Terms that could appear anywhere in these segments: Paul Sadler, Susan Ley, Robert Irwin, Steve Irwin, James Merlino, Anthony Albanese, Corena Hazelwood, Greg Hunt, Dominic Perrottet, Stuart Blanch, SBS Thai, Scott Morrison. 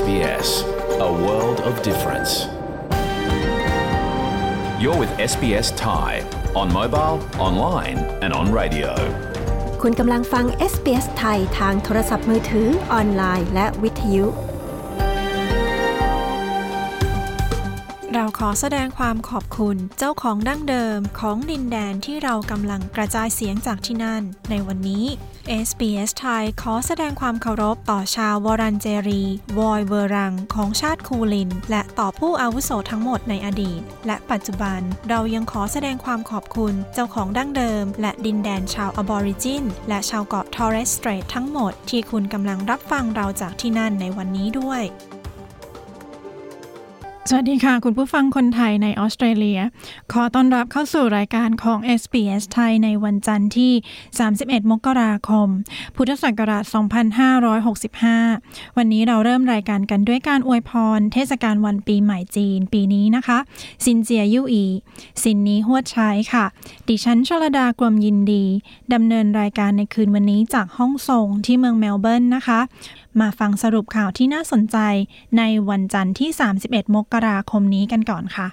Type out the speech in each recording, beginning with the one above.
SBS, a world of difference. You're with SBS Thai on mobile, online, and on radio. คุณกำลังฟัง SBS Thai ทางโทรศัพท์มือถือออนไลน์และวิทยุเราขอแสดงความขอบคุณเจ้าของดั้งเดิมของดินแดนที่เรากำลังกระจายเสียงจากที่นั่นในวันนี้ SBS ไทยขอแสดงความเคารพต่อชาววอรันเจรีวอยเวรังของชาติคูลินและต่อผู้อาวุโสทั้งหมดในอดีตและปัจจุบันเรายังขอแสดงความขอบคุณเจ้าของดั้งเดิมและดินแดนชาวอบอริจินและชาวเกาะทอร์เรสสเตรททั้งหมดที่คุณกำลังรับฟังเราจากที่นั่นในวันนี้ด้วยสวัสดีค่ะคุณผู้ฟังคนไทยในออสเตรเลียขอต้อนรับเข้าสู่รายการของ SBS ไทยในวันจันทร์ที่31มกราคมพุทธศักราช2565วันนี้เราเริ่มรายการกันด้วยการอวยพรเทศกาลวันปีใหม่จีนปีนี้นะคะซินเจียยู่อีซินนี้ฮวดใช้ค่ะดิฉันชลดากรมยินดีดำเนินรายการในคืนวันนี้จากห้องส่งที่เมืองเมลเบิร์นนะคะมาฟังสรุปข่าวที่น่าสนใจในวันจันทร์ที่31มกราคมนี้กันก่อนค่ะ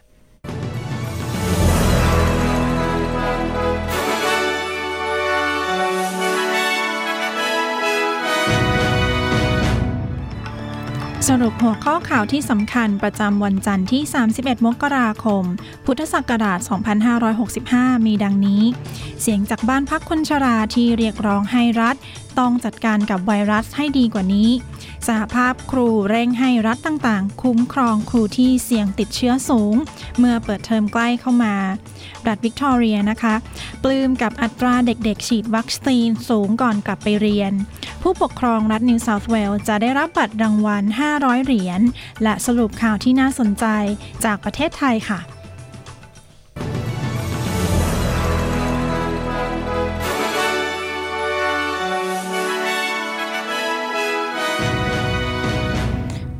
สรุปหัวข้อข่าวที่สำคัญประจำวันจันทร์ที่31มกราคมพุทธศักราช2565มีดังนี้เสียงจากบ้านพักคนชราที่เรียกร้องให้รัฐต้องจัดการกับไวรัสให้ดีกว่านี้สหภาพครูเร่งให้รัฐต่างๆคุ้มครองครูที่เสี่ยงติดเชื้อสูงเมื่อเปิดเทอมใกล้เข้ามารัฐวิกตอเรียนะคะปลื้มกับอัตราเด็กๆฉีดวัคซีนสูงก่อนกลับไปเรียนผู้ปกครองรัฐนิวเซาท์เวลส์จะได้รับบัตรรางวัล500เหรียญและสรุปข่าวที่น่าสนใจจากประเทศไทยค่ะ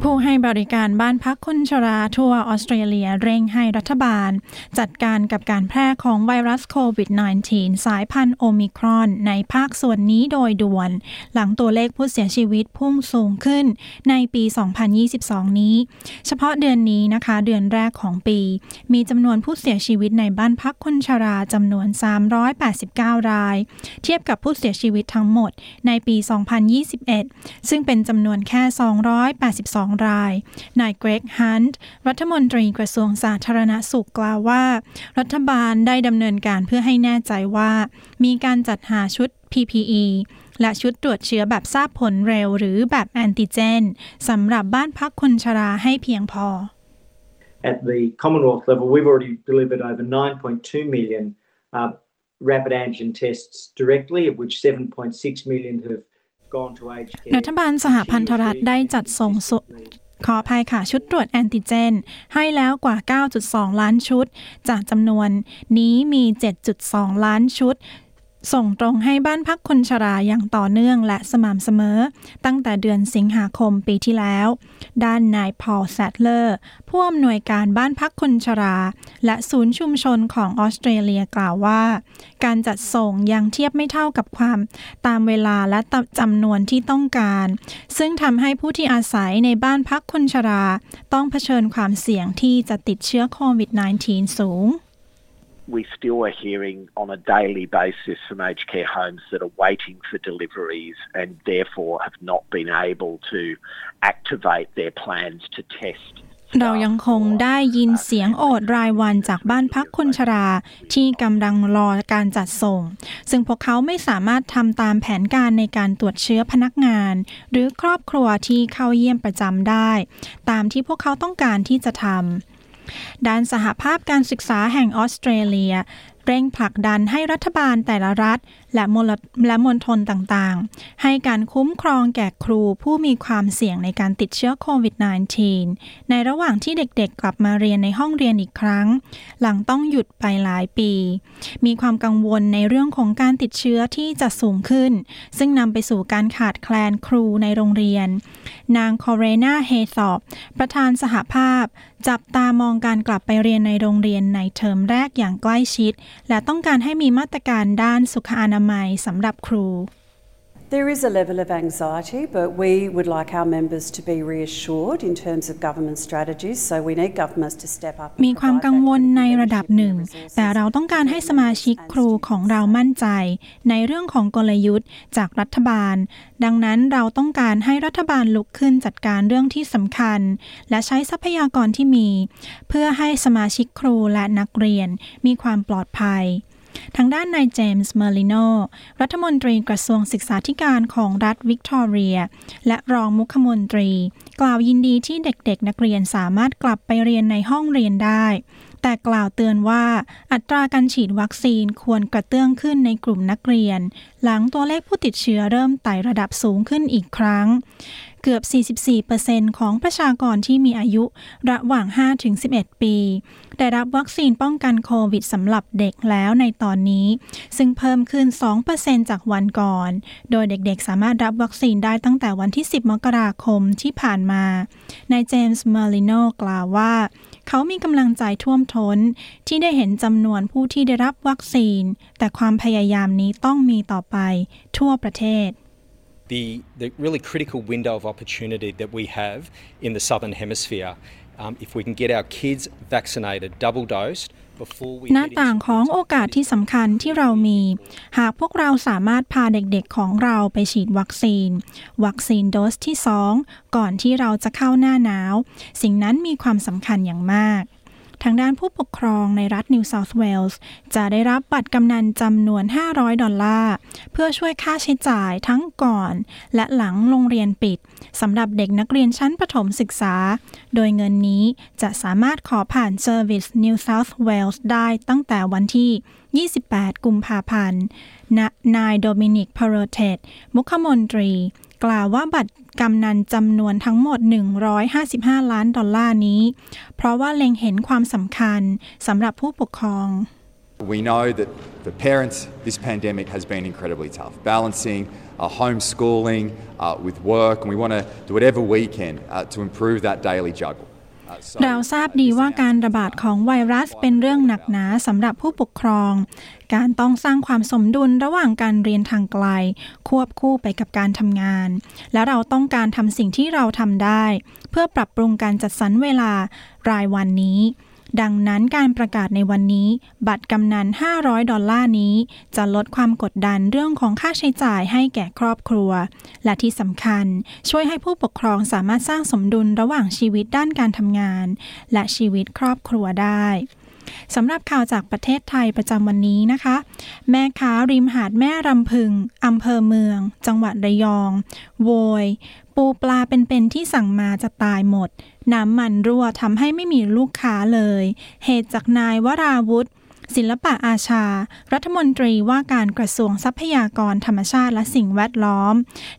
ผู้ให้บริการบ้านพักคนชราทั่วออสเตรเลียเร่งให้รัฐบาลจัดการกับการแพร่ของไวรัสโควิด -19 สายพันธุ์โอมิครอนในภาคส่วนนี้โดยด่วนหลังตัวเลขผู้เสียชีวิตพุ่งสูงขึ้นในปี2022นี้เฉพาะเดือนนี้นะคะเดือนแรกของปีมีจำนวนผู้เสียชีวิตในบ้านพักคนชราจำนวน389รายเทียบกับผู้เสียชีวิตทั้งหมดในปี2021ซึ่งเป็นจำนวนแค่282รายนายเกรกฮันต์รัฐมนตรีกระทรวงสาธารณสุขกล่าวว่ารัฐบาลได้ดำเนินการเพื่อให้แน่ใจว่ามีการจัดหาชุด PPE และชุดตรวจเชื้อแบบทราบผลเร็วหรือแบบแอนติเจนสำหรับบ้านพักคนชราให้เพียงพอ At the Commonwealth level we've already delivered over 9.2 million rapid antigen tests directly of which 7.6 million haveรัฐบาลสหพันธรัฐได้จัดส่งชุดตรวจแอนติเจนให้แล้วกว่า 9.2 ล้านชุดจากจำนวนนี้มี 7.2 ล้านชุดส่งตรงให้บ้านพักคนชราอย่างต่อเนื่องและสม่ำเสมอตั้งแต่เดือนสิงหาคมปีที่แล้วด้านนายพอลแซดเลอร์ผู้อำนวยการบ้านพักคนชราและศูนย์ชุมชนของออสเตรเลียกล่าวว่าการจัดส่งยังเทียบไม่เท่ากับความตามเวลาและจำนวนที่ต้องการซึ่งทำให้ผู้ที่อาศัยในบ้านพักคนชราต้องเผชิญความเสี่ยงที่จะติดเชื้อโควิด -19 สูงWe still are hearing on a daily basis from aged care homes that are waiting for deliveries and therefore have not been able to activate their plans to test.เรายังคงได้ยินเสียงโอดรายวันจากบ้านพักคนชราที่กำลังรอการจัดส่งซึ่งพวกเขาไม่สามารถทำตามแผนการในการตรวจเชื้อพนักงานหรือครอบครัวที่เข้าเยี่ยมประจำได้ตามที่พวกเขาต้องการที่จะทำด้านสหภาพการศึกษาแห่งออสเตรเลียเร่งผลักดันให้รัฐบาลแต่ละรัฐและมณฑลต่างๆให้การคุ้มครองแก่ครูผู้มีความเสี่ยงในการติดเชื้อโควิด -19 ในระหว่างที่เด็กๆกลับมาเรียนในห้องเรียนอีกครั้งหลังต้องหยุดไปหลายปีมีความกังวลในเรื่องของการติดเชื้อที่จะสูงขึ้นซึ่งนำไปสู่การขาดแคลนครูในโรงเรียนนางคอเรนาเฮซอปประธานสหภาพจับตามองการกลับไปเรียนในโรงเรียนในเทอมแรกอย่างใกล้ชิดและต้องการให้มีมาตรการด้านสุขอนามัยสำหรับครู There is a level of anxiety, but we would like our members to be reassured in terms of government strategies, so we need governments to step up. มีความกังวลในระดับหนึ่งแต่เราต้องการให้สมาชิกครูของเรามั่นใจในเรื่องของกลยุทธ์จากรัฐบาลดังนั้นเราต้องการให้รัฐบาลลุกขึ้นจัดการเรื่องที่สำคัญและใช้ทรัพยากรที่มีเพื่อให้สมาชิกครูและนักเรียนมีความปลอดภัยทางด้านนายเจมส์เมอร์ลิโนรัฐมนตรีกระทรวงศึกษาธิการของรัฐวิกตอเรียและรองมุขมนตรีกล่าวยินดีที่เด็กๆนักเรียนสามารถกลับไปเรียนในห้องเรียนได้แต่กล่าวเตือนว่าอัตราการฉีดวัคซีนควรกระเตื้องขึ้นในกลุ่มนักเรียนหลังตัวเลขผู้ติดเชื้อเริ่มไต่ระดับสูงขึ้นอีกครั้งเกือบ 44% ของประชากรที่มีอายุระหว่าง 5-11 ปีได้รับวัคซีนป้องกันโควิดสำหรับเด็กแล้วในตอนนี้ซึ่งเพิ่มขึ้น 2% จากวันก่อนโดยเด็กๆสามารถรับวัคซีนได้ตั้งแต่วันที่ 10 มกราคมที่ผ่านมานายเจมส์เมอร์ลิโนกล่าวว่าเขามีกำลังใจท่วมท้นที่ได้เห็นจำนวนผู้ที่ได้รับวัคซีนแต่ความพยายามนี้ต้องมีต่อไปทั่วประเทศThe really critical window of opportunity that we have in the Southern Hemisphere, if we can get our kids vaccinated, double dosed.หน้าต่างของโอกาสที่สำคัญที่เรามีหากพวกเราสามารถพาเด็กๆของเราไปฉีดวัคซีนโดสที่2ก่อนที่เราจะเข้าหน้าหนาวสิ่งนั้นมีความสำคัญอย่างมากทางด้านผู้ปกครองในรัฐนิวเซาท์เวลส์จะได้รับบัตรกำนันจำนวน$500เพื่อช่วยค่าใช้จ่ายทั้งก่อนและหลังโรงเรียนปิดสำหรับเด็กนักเรียนชั้นประถมศึกษาโดยเงินนี้จะสามารถขอผ่าน Service New South Wales ได้ตั้งแต่วันที่28กุมภาพันธ์นายโดมินิก พาโรเทตมุขมนตรีกล่าวว่าบัตรกำนันจำนวนทั้งหมด155ล้าน$นี้เพราะว่าเล็งเห็นความสำคัญสำหรับผู้ปกครอง We know that for parents this pandemic has been incredibly tough balancing homeschooling with work and we want to do whatever we can to improve that daily juggleเราทราบดีว่าการระบาดของไวรัสเป็นเรื่องหนักหนาสำหรับผู้ปกครองการต้องสร้างความสมดุลระหว่างการเรียนทางไกลควบคู่ไปกับการทำงานและเราต้องการทำสิ่งที่เราทำได้เพื่อปรับปรุงการจัดสรรเวลารายวันนี้ดังนั้นการประกาศในวันนี้บัตรกำนัน$500นี้จะลดความกดดันเรื่องของค่าใช้จ่ายให้แก่ครอบครัวและที่สำคัญช่วยให้ผู้ปกครองสามารถสร้างสมดุลระหว่างชีวิตด้านการทำงานและชีวิตครอบครัวได้สำหรับข่าวจากประเทศไทยประจำวันนี้นะคะแม่ค้าริมหาดแม่รำพึงอำเภอเมืองจังหวัดระยองโวยปูปลาเป็นๆที่สั่งมาจะตายหมดน้ำมันรั่วทำให้ไม่มีลูกค้าเลยเหตุจากนายวราวุฒิศิลปะอาชารัฐมนตรีว่าการกระทรวงทรัพยากรธรรมชาติและสิ่งแวดล้อม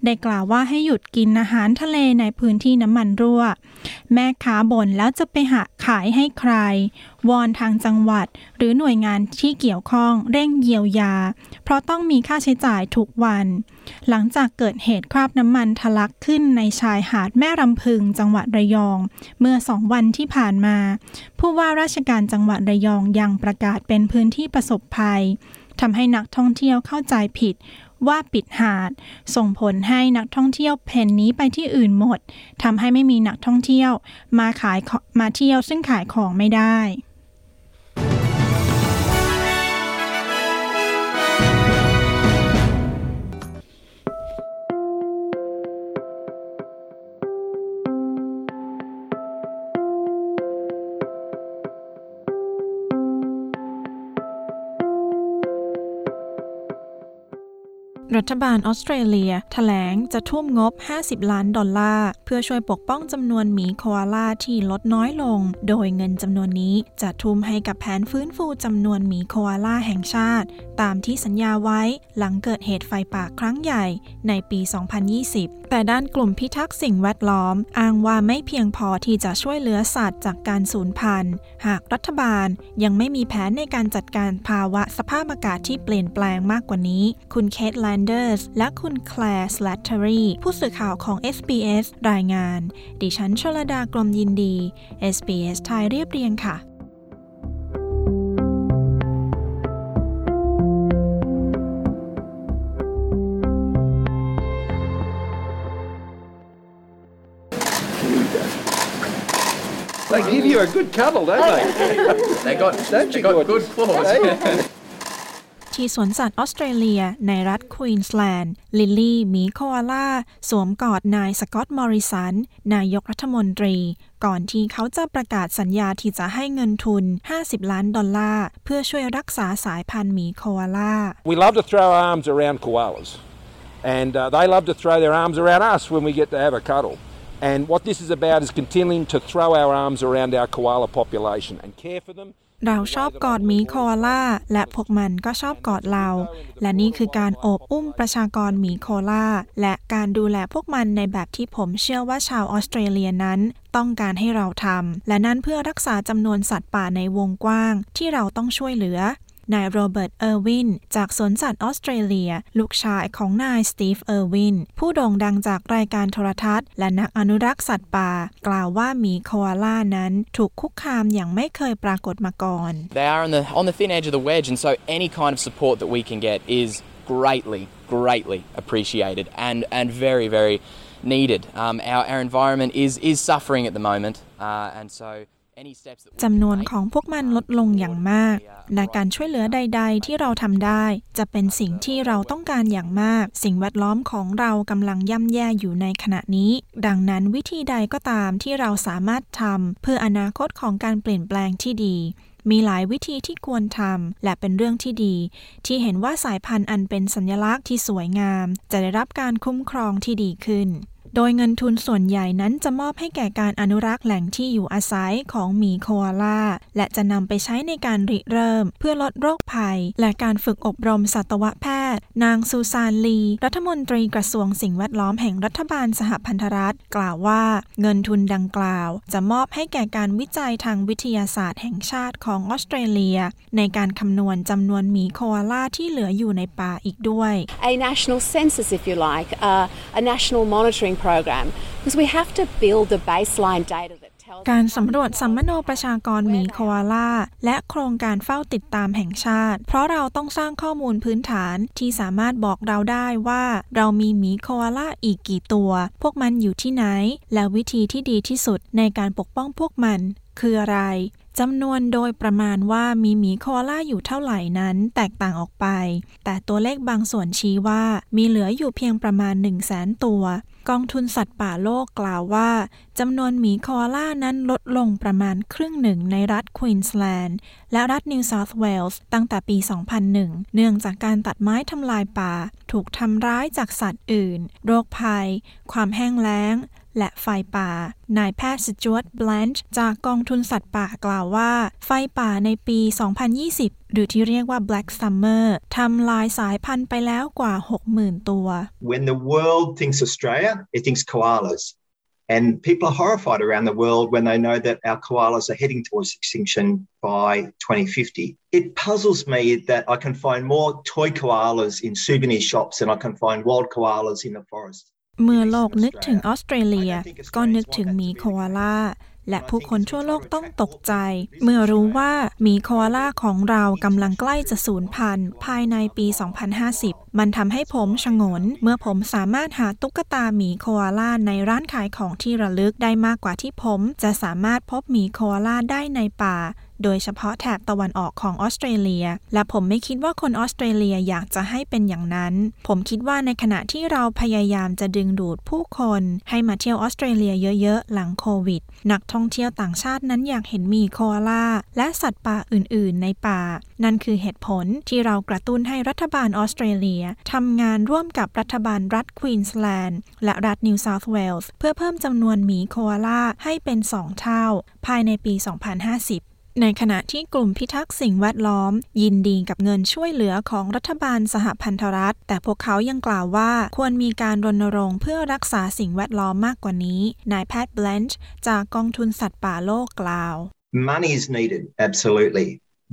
ได้กล่าวว่าให้หยุดกินอาหารทะเลในพื้นที่น้ำมันรั่วแม่ค้าบ่นแล้วจะไปหาขายให้ใครวอนทางจังหวัดหรือหน่วยงานที่เกี่ยวข้องเร่งเยียวยาเพราะต้องมีค่าใช้จ่ายทุกวันหลังจากเกิดเหตุคราบน้ำมันทะลักขึ้นในชายหาดแม่รำพึงจังหวัดระยองเมื่อ2วันที่ผ่านมาผู้ว่าราชการจังหวัดระยองยังประกาศเป็นพื้นที่ประสบภัยทำให้นักท่องเที่ยวเข้าใจผิดว่าปิดหาดส่งผลให้นักท่องเที่ยวเพ่นนี้ไปที่อื่นหมดทำให้ไม่มีนักท่องเที่ยวมาเที่ยวซึ่งขายของไม่ได้รัฐบาลออสเตรเลียแถลงจะทุ่มงบ$50 ล้านเพื่อช่วยปกป้องจำนวนหมีโคอาล่าที่ลดน้อยลงโดยเงินจำนวนนี้จะทุ่มให้กับแผนฟื้นฟูจำนวนหมีโคอาล่าแห่งชาติตามที่สัญญาไว้หลังเกิดเหตุไฟป่าครั้งใหญ่ในปี 2020 แต่ด้านกลุ่มพิทักษ์สิ่งแวดล้อมอ้างว่าไม่เพียงพอที่จะช่วยเหลือสัตว์จากการสูญพันธุ์หากรัฐบาลยังไม่มีแผนในการจัดการภาวะสภาพอากาศที่เปลี่ยนแปลงมากกว่านี้คุณเคทแลนและคุณแคลร์ สแลตเทอรี่ผู้สื่อข่าวของ SBS รายงานดิฉันชลดากรมยินดี SBS ไทยเรียบเรียงค่ะ They give you a good cuddle, don't they? They got good claws. ที่สวนสัตว์ออสเตรเลียในรัฐควีนส์แลนด์ลิลลี่หมีโคอาล่าสวมกอดนายสก็อตต์มอริสันนายกรัฐมนตรีก่อนที่เขาจะประกาศสัญญาที่จะให้เงินทุน$50 ล้านเพื่อช่วยรักษาสายพันธุ์หมีโคอาล่า We love to throw arms around koalas and they love to throw their arms around us when we get to have a cuddle and what this is about is continuing to throw our arms around our koala population and care for themเราชอบกอดหมีโคอาล่าและพวกมันก็ชอบกอดเราและนี่คือการโอบอุ้มประชากรหมีโคอาล่าและการดูแลพวกมันในแบบที่ผมเชื่อว่าชาวออสเตรเลียนั้นต้องการให้เราทำและนั่นเพื่อรักษาจำนวนสัตว์ป่าในวงกว้างที่เราต้องช่วยเหลือนายโรเบิร์ตเออร์วินจากสวนสัตว์ออสเตรเลียลูกชายของนายสตีฟเออร์วินผู้โด่งดังจากรายการโทรทัศน์และนักอนุรักษ์สัตว์ป่ากล่าวว่าหมีโคอาล่านั้นถูกคุกคามอย่างไม่เคยปรากฏมาก่อน They are on the thin edge of the wedge and so any kind of support that we can get is greatly appreciated and very very needed our environment is suffering at the moment and soจำนวนของพวกมันลดลงอย่างมากและการช่วยเหลือใดๆที่เราทำได้จะเป็นสิ่งที่เราต้องการอย่างมากสิ่งแวดล้อมของเรากำลังย่ำแย่อยู่ในขณะนี้ดังนั้นวิธีใดก็ตามที่เราสามารถทำเพื่ออนาคตของการเปลี่ยนแปลงที่ดีมีหลายวิธีที่ควรทำและเป็นเรื่องที่ดีที่เห็นว่าสายพันธุ์อันเป็นสัญลักษณ์ที่สวยงามจะได้รับการคุ้มครองที่ดีขึ้นโดยเงินทุนส่วนใหญ่นั้นจะมอบให้แก่การอนุรักษ์แหล่งที่อยู่อาศัยของหมีโคอาล่าและจะนำไปใช้ในการริเริ่มเพื่อลดโรคภัยและการฝึกอบรมสัตวแพทย์นางซูซานลีรัฐมนตรีกระทรวงสิ่งแวดล้อมแห่งรัฐบาลสหพันธรัฐกล่าวว่าเงินทุนดังกล่าวจะมอบให้แก่การวิจัยทางวิทยาศาสตร์แห่งชาติของออสเตรเลียในการคำนวณจำนวนหมีโคอาล่าที่เหลืออยู่ในป่าอีกด้วย A national census if you like a national monitoringprogram because we have to build the baseline data that tells us การสำรวจสัมมโนประชากรหมีโคอาล่าและโครงการเฝ้าติดตามแห่งชาติเพราะเราต้องสร้างข้อมูลพื้นฐานที่สามารถบอกเราได้ว่าเรามีหมีโคอาล่าอีกกี่ตัวพวกมันอยู่ที่ไหนและวิธีที่ดีที่สุดในการปกป้องพวกมันคืออะไรจำนวนโดยประมาณว่ามีหมีโคอาล่าอยู่เท่าไหร่นั้นแตกต่างออกไปแต่ตัวเลขบางส่วนชี้ว่ามีเหลืออยู่เพียงประมาณ 100,000 ตัวกองทุนสัตว์ป่าโลกกล่าวว่าจำนวนหมีโคอาล่านั้นลดลงประมาณครึ่งหนึ่งในรัฐควีนส์แลนด์และรัฐนิวเซาท์เวลส์ตั้งแต่ปี 2001 เนื่องจากการตัดไม้ทำลายป่าถูกทำร้ายจากสัตว์อื่นโรคภัยความแห้งแล้งและไฟป่านายแพทย์สจ๊วต แบลนช์จากกองทุนสัตว์ป่ากล่าวว่าไฟป่าในปี 2020 หรือที่เรียกว่า Black Summer ทำลายสายพันธุ์ไปแล้วกว่า 60,000 ตัว When the world thinks Australia, it thinks koalas. And people are horrified around the world when they know that our koalas are heading towards extinction by 2050. It puzzles me that I can find more toy koalas in souvenir shops than I can find wild koalas in the forest.เมื่อโลกนึกถึงออสเตรเลียก็นึกถึงหมีโคอาล่าและผู้คนทั่วโลกต้องตกใจเมื่อรู้ว่าหมีโคอาล่าของเรากำลังใกล้จะสูญพันธุ์ภายในปี 2050 มันทำให้ผมชงนเมื่อผมสามารถหาตุ๊กตาหมีโคอาล่าในร้านขายของที่ระลึกได้มากกว่าที่ผมจะสามารถพบหมีโคอาล่าได้ในป่าโดยเฉพาะแถบตะวันออกของออสเตรเลียและผมไม่คิดว่าคนออสเตรเลียอยากจะให้เป็นอย่างนั้นผมคิดว่าในขณะที่เราพยายามจะดึงดูดผู้คนให้มาเที่ยวออสเตรเลียเยอะๆหลังโควิดนักท่องเที่ยวต่างชาตินั้นอยากเห็นหมีโคอาล่าและสัตว์ป่าอื่นๆในป่านั่นคือเหตุผลที่เรากระตุ้นให้รัฐบาลออสเตรเลียทำงานร่วมกับรัฐบาลรัฐควีนส์แลนด์และรัฐนิวเซาท์เวลส์เพื่อเพิ่มจำนวนหมีโคอาล่าให้เป็น2 เท่าภายในปี 2050ในขณะที่กลุ่มพิทักษ์สิ่งแวดล้อมยินดีกับเงินช่วยเหลือของรัฐบาลสหพันธรัฐแต่พวกเขายังกล่าวว่าควรมีการรณรงค์เพื่อรักษาสิ่งแวดล้อมมากกว่านี้นายแพทย์ แบลนช์จากกองทุนสัตว์ป่าโลกกล่าว Money is needed absolutely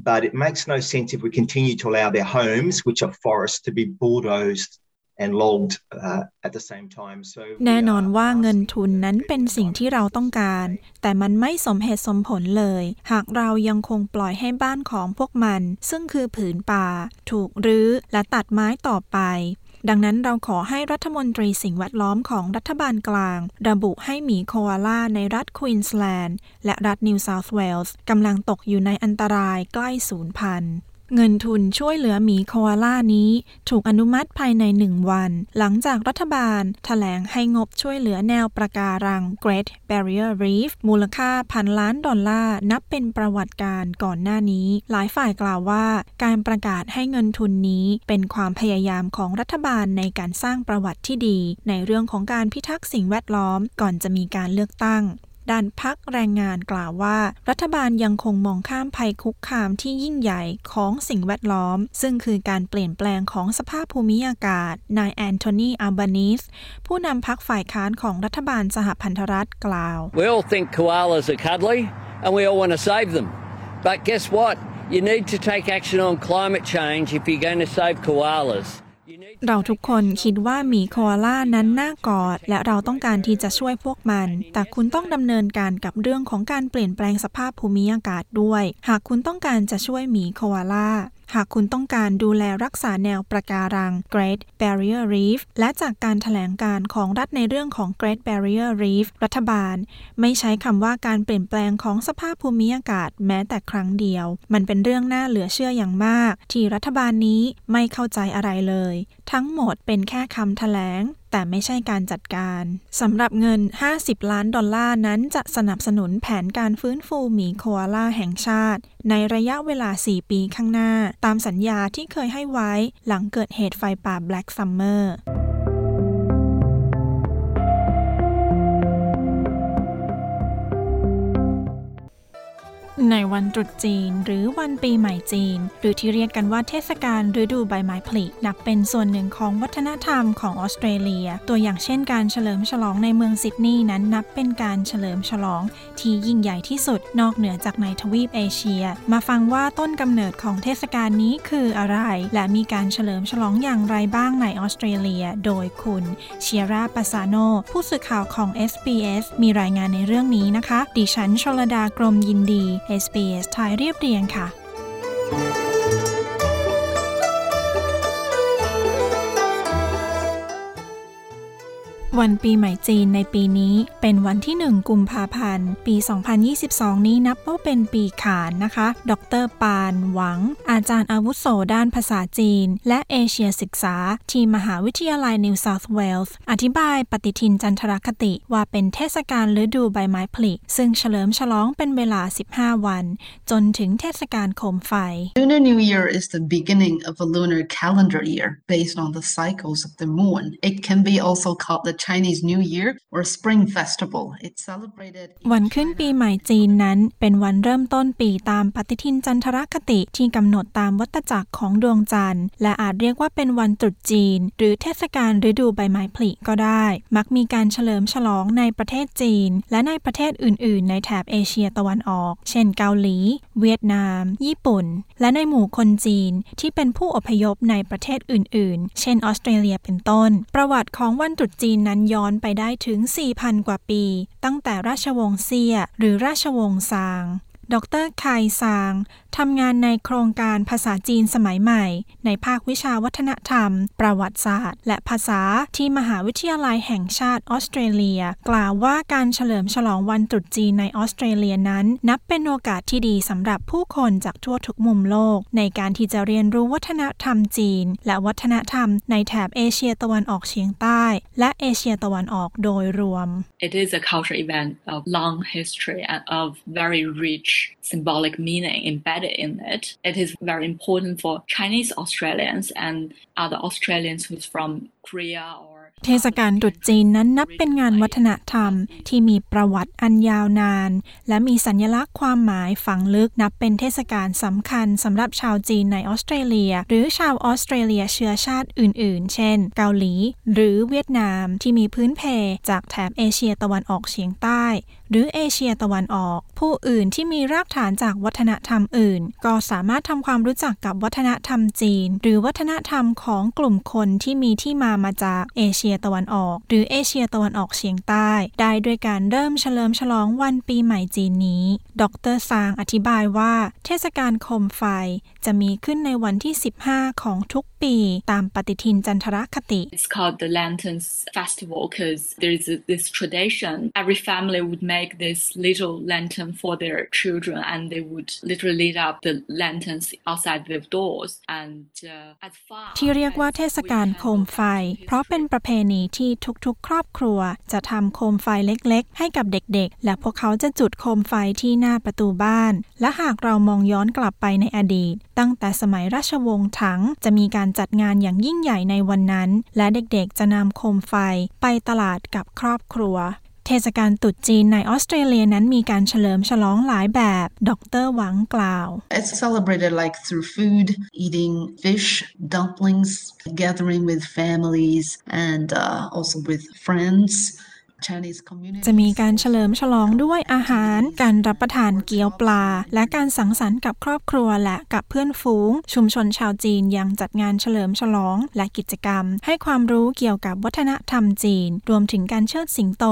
but it makes no sense if we continue to allow their homes which are forests to be bulldozed and logged at the same time so แน่นอนว่าเงินทุนนั้นเป็นสิ่งที่เราต้องการแต่มันไม่สมเหตุสมผลเลยหากเรายังคงปล่อยให้บ้านของพวกมันซึ่งคือผืนป่าถูกรื้อและตัดไม้ต่อไป ดังนั้นเราขอให้รัฐมนตรีสิ่งแวดล้อมของรัฐบาลกลางระบุให้หมีโคอาล่าในรัฐควีนส์แลนด์และรัฐนิวเซาท์เวลส์กำลังตกอยู่ในอันตรายใกล้สูญพันธุ์เงินทุนช่วยเหลือหมีโคอาล่านี้ถูกอนุมัติภายใน1วันหลังจากรัฐบาลแถลงให้งบช่วยเหลือแนวปะการัง Great Barrier Reef มูลค่า$1,000 ล้านนับเป็นประวัติการณ์ก่อนหน้านี้หลายฝ่ายกล่าวว่าการประกาศให้เงินทุนนี้เป็นความพยายามของรัฐบาลในการสร้างประวัติที่ดีในเรื่องของการพิทักษ์สิ่งแวดล้อมก่อนจะมีการเลือกตั้งด้านพรรคแรงงานกล่าวว่ารัฐบาลยังคงมองข้ามภัยคุกคามที่ยิ่งใหญ่ของสิ่งแวดล้อมซึ่งคือการเปลี่ยนแปลงของสภาพภูมิอากาศนายแอนโทนีอัลบานีสผู้นำพรรคฝ่ายค้านของรัฐบาลสหพันธรัฐกล่าว We all think koalas are cuddly and we all want to save them but guess what you need to take action on climate change if you're going to save koalasเราทุกคนคิดว่าหมีโคอาล่านั้นน่ากอดและเราต้องการที่จะช่วยพวกมันแต่คุณต้องดำเนินการกับเรื่องของการเปลี่ยนแปลงสภาพภูมิอากาศด้วยหากคุณต้องการจะช่วยหมีโคอาล่าหากคุณต้องการดูแลรักษาแนวปะการัง Great Barrier Reef และจากการแถลงการของรัฐในเรื่องของ Great Barrier Reef รัฐบาลไม่ใช้คำว่าการเปลี่ยนแปลงของสภาพภูมิอากาศแม้แต่ครั้งเดียวมันเป็นเรื่องน่าเหลือเชื่ออย่างมากที่รัฐบาลนี้ไม่เข้าใจอะไรเลยทั้งหมดเป็นแค่คำแถลงแต่ไม่ใช่การจัดการสำหรับเงิน$50 ล้านนั้นจะสนับสนุนแผนการฟื้นฟูหมีโคอาล่าแห่งชาติในระยะเวลา4 ปีข้างหน้าตามสัญญาที่เคยให้ไว้หลังเกิดเหตุไฟป่า Black Summerในวันตรุษจีนหรือวันปีใหม่จีนหรือที่เรียกกันว่าเทศกาลฤดูใบไม้ผลินับเป็นส่วนหนึ่งของวัฒนธรรมของออสเตรเลียตัวอย่างเช่นการเฉลิมฉลองในเมืองซิดนีย์นั้นนับเป็นการเฉลิมฉลองที่ยิ่งใหญ่ที่สุดนอกเหนือจากในทวีปเอเชียมาฟังว่าต้นกำเนิดของเทศกาลนี้คืออะไรและมีการเฉลิมฉลองอย่างไรบ้างในออสเตรเลียโดยคุณเชียร่า ปาซาโนผู้สื่อข่าวของ SBS มีรายงานในเรื่องนี้นะคะดิฉันชลดากรมยินดีSBS ไทยเรียบเรียงค่ะวันปีใหม่จีนในปีนี้เป็นวันที่1 กุมภาพันธ์ปี2022นี้นับว่าเป็นปีขานนะคะดร.ปานหวังอาจารย์อาวุโสด้านภาษาจีนและเอเชียศึกษาที่มหาวิทยาลัยนิวเซาท์เวลส์อธิบายปฏิทินจันทรคติว่าเป็นเทศกาลฤดูใบไม้ผลิซึ่งเฉลิมฉลองเป็นเวลา15 วันจนถึงเทศกาลโคมไฟ Lunar New Year is the beginning of a lunar calendar year based on the cycles of the moon. It can be also called the Chinese New Year or Spring Festival. It's celebrated วันขึ้นปีใหม่จีนนั้นเป็นวันเริ่มต้นปีตามปฏิทินจันทรคติที่กำหนดตามวัฏจักรของดวงจันทร์และอาจเรียกว่าเป็นวันตรุษจีนหรือเทศกาลฤดูใบไม้ผลิก็ได้มักมีการเฉลิมฉลองในประเทศจีนและในประเทศอื่นๆในแถบเอเชียตะวันออกเช่นเกาหลีเวียดนามญี่ปุ่นและในหมู่คนจีนที่เป็นผู้อพยพในประเทศอื่นๆเช่นออสเตรเลียเป็นต้นประวัติของวันตรุษจีนนั้นย้อนไปได้ถึง 4,000 กว่าปีตั้งแต่ราชวงศ์เซี่ยหรือราชวงศ์ซางดร.ไคซางทำงานในโครงการภาษาจีนสมัยใหม่ในภาควิชาวัฒนธรรมประวัติศาสตร์และภาษาที่มหาวิทยาลัยแห่งชาติออสเตรเลียกล่าวว่าการเฉลิมฉลองวันตรุษจีนในออสเตรเลียนั้นนับเป็นโอกาสที่ดีสำหรับผู้คนจากทั่วทุกมุมโลกในการที่จะเรียนรู้วัฒนธรรมจีนและวัฒนธรรมในแถบเอเชียตะวันออกเฉียงใต้และเอเชียตะวันออกโดยรวม It is a cultural event of long history and of very rich symbolic meaning embedded in it. It is very important for Chinese Australians and other Australians who's from Korea orเทศกาลตรุษจีนนั้นนับเป็นงานวัฒนธรรมที่มีประวัติอันยาวนานและมีสัญลักษณ์ความหมายฝังลึกนับเป็นเทศกาลสำคัญสำหรับชาวจีนในออสเตรเลียหรือชาวออสเตรเลียเชื้อชาติอื่นๆเช่นเกาหลีหรือเวียดนามที่มีพื้นเพจากแถบเอเชียตะวันออกเฉียงใต้หรือเอเชียตะวันออกผู้อื่นที่มีรากฐานจากวัฒนธรรมอื่นก็สามารถทำความรู้จักกับวัฒนธรรมจีนหรือวัฒนธรรมของกลุ่มคนที่มีที่มาจากเอเชียตะวันออกหรือเอเชียตะวันออกเฉียงใต้ได้ด้วยการเริ่มเฉลิมฉลองวันปีใหม่จีนนี้ดร.ซางอธิบายว่าเทศกาลโคมไฟจะมีขึ้นในวันที่15ของทุก ปีตามปฏิทินจันทรคติ It's called the Lanterns Festival because there is this tradition. Every family would make this little lantern for their children, and they would literally light up the lanterns outside their doors. And at far ที่เรียกว่าเทศกาลโคมไฟเพราะเป็นประเพณีที่ทุกๆครอบครัวจะทำโคมไฟเล็กๆให้กับเด็กๆและพวกเขาจะจุดโคมไฟที่หน้าประตูบ้านและหากเรามองย้อนกลับไปในอดีตตั้งแต่สมัยราชวงศ์ถังจะมีการจัดงานอย่างยิ่งใหญ่ในวันนั้นและเด็กๆจะนำโคมไฟไปตลาดกับครอบครัวเทศกาลตรุษจีนในออสเตรเลียนั้นมีการเฉลิมฉลองหลายแบบดร.หวังกล่าว It's celebrated like through food, eating fish, dumplings, gathering with families and also with friends.จะมีการเฉลิมฉลองด้วยอาหารการรับประทานเกี๊ยวปลาและการสังสรรค์กับครอบครัวและกับเพื่อนฝูงชุมชนชาวจีนยังจัดงานเฉลิมฉลองและกิจกรรมให้ความรู้เกี่ยวกับวัฒนธรรมจีนรวมถึงการเชิดสิงโต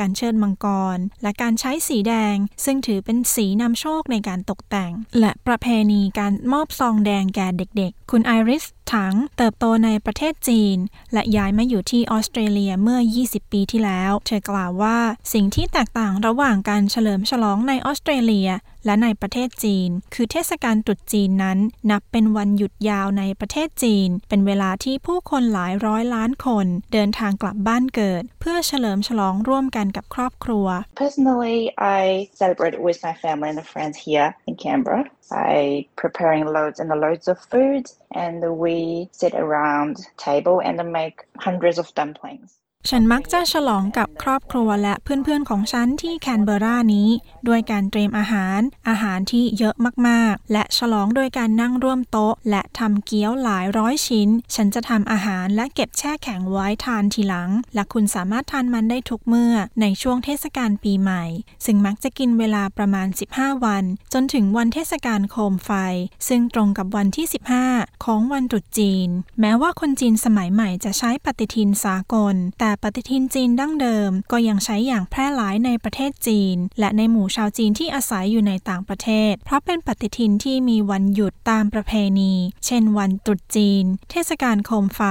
การเชิดมังกรและการใช้สีแดงซึ่งถือเป็นสีนำโชคในการตกแต่งและประเพณีการมอบซองแดงแก่เด็กๆคุณไอริสถังเติบโตในประเทศจีนและย้ายมาอยู่ที่ออสเตรเลียเมื่อ20ปีที่แล้วเธอกล่าวว่าสิ่งที่แตกต่างระหว่างการเฉลิมฉลองในออสเตรเลียและในประเทศจีนคือเทศกาลตรุษจีนนั้นนับเป็นวันหยุดยาวในประเทศจีนเป็นเวลาที่ผู้คนหลายร้อยล้านคนเดินทางกลับบ้านเกิดเพื่อเฉลิมฉลองร่วมกันกับครอบครัว Personally, I celebrate with my family and friends here in Canberra by preparing loads and loads of food, and we sit around table and make hundreds of dumplings.ฉันมักจะฉลองกับครอบครัวและเพื่อนๆของฉันที่แคนเบอร์รานี้ด้วยการเตรียมอาหารที่เยอะมากๆและฉลองโดยการนั่งร่วมโต๊ะและทำเกี๊ยวหลายร้อยชิ้นฉันจะทำอาหารและเก็บแช่แข็งไว้ทานทีหลังและคุณสามารถทานมันได้ทุกเมื่อในช่วงเทศกาลปีใหม่ซึ่งมักจะกินเวลาประมาณ15วันจนถึงวันเทศกาลโคมไฟซึ่งตรงกับวันที่15ของวันตรุษจีนแม้ว่าคนจีนสมัยใหม่จะใช้ปฏิทินสากลแต่ปฏิทินจีนดั้งเดิมก็ยังใช้อย่างแพร่หลายในประเทศจีนและในหมู่ชาวจีนที่อาศัยอยู่ในต่างประเทศเพราะเป็นปฏิทินที่มีวันหยุดตามประเพณีเช่นวันตรุษจีนเทศกาลโคมไฟ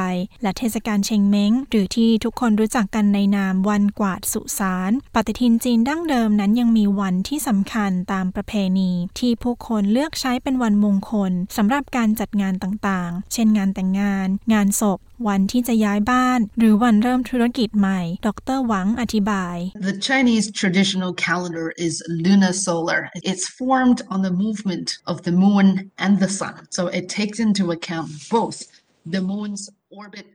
และเทศกาลเชงเม้งหรือที่ทุกคนรู้จักกันในนามวันกวาดสุสานปฏิทินจีนดั้งเดิมนั้นยังมีวันที่สำคัญตามประเพณีที่ผู้คนเลือกใช้เป็นวันมงคลสำหรับการจัดงานต่างๆเช่นงานแต่งงานงานศพวันที่จะย้ายบ้านหรือวันเริ่มธุรกิจใหม่ดร.หวังอธิบาย The Chinese traditional calendar is lunisolar. It's formed on the movement of the moon and the sun. So it takes into account both the moon's orbit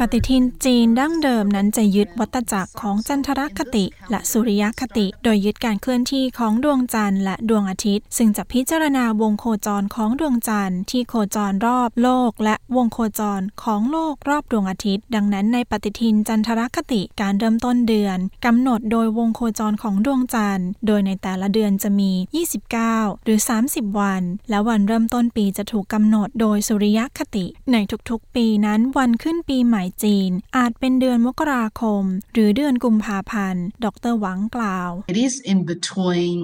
ปฏิทินจีนดั้งเดิมนั้นจะยึดวัฏจักรของจันทรคติและสุริยคติโดยยึดการเคลื่อนที่ของดวงจันทร์และดวงอาทิตย์ซึ่งจะพิจารณาวงโคจรของดวงจันทร์ที่โคจรรอบโลกและวงโคจรของโลกรอบดวงอาทิตย์ดังนั้นในปฏิทินจันทรคติการเริ่มต้นเดือนกำหนดโดยวงโคจรของดวงจันทร์โดยในแต่ละเดือนจะมี29หรือ30วันและวันเริ่มต้นปีจะถูกกำหนดโดยสุริยคติในทุกๆปีนั้นวันขึ้นปีใหม่จีนอาจเป็นเดือนมกราคมหรือเดือนกุมภาพันธ์ดร.หวังกล่าว It is in between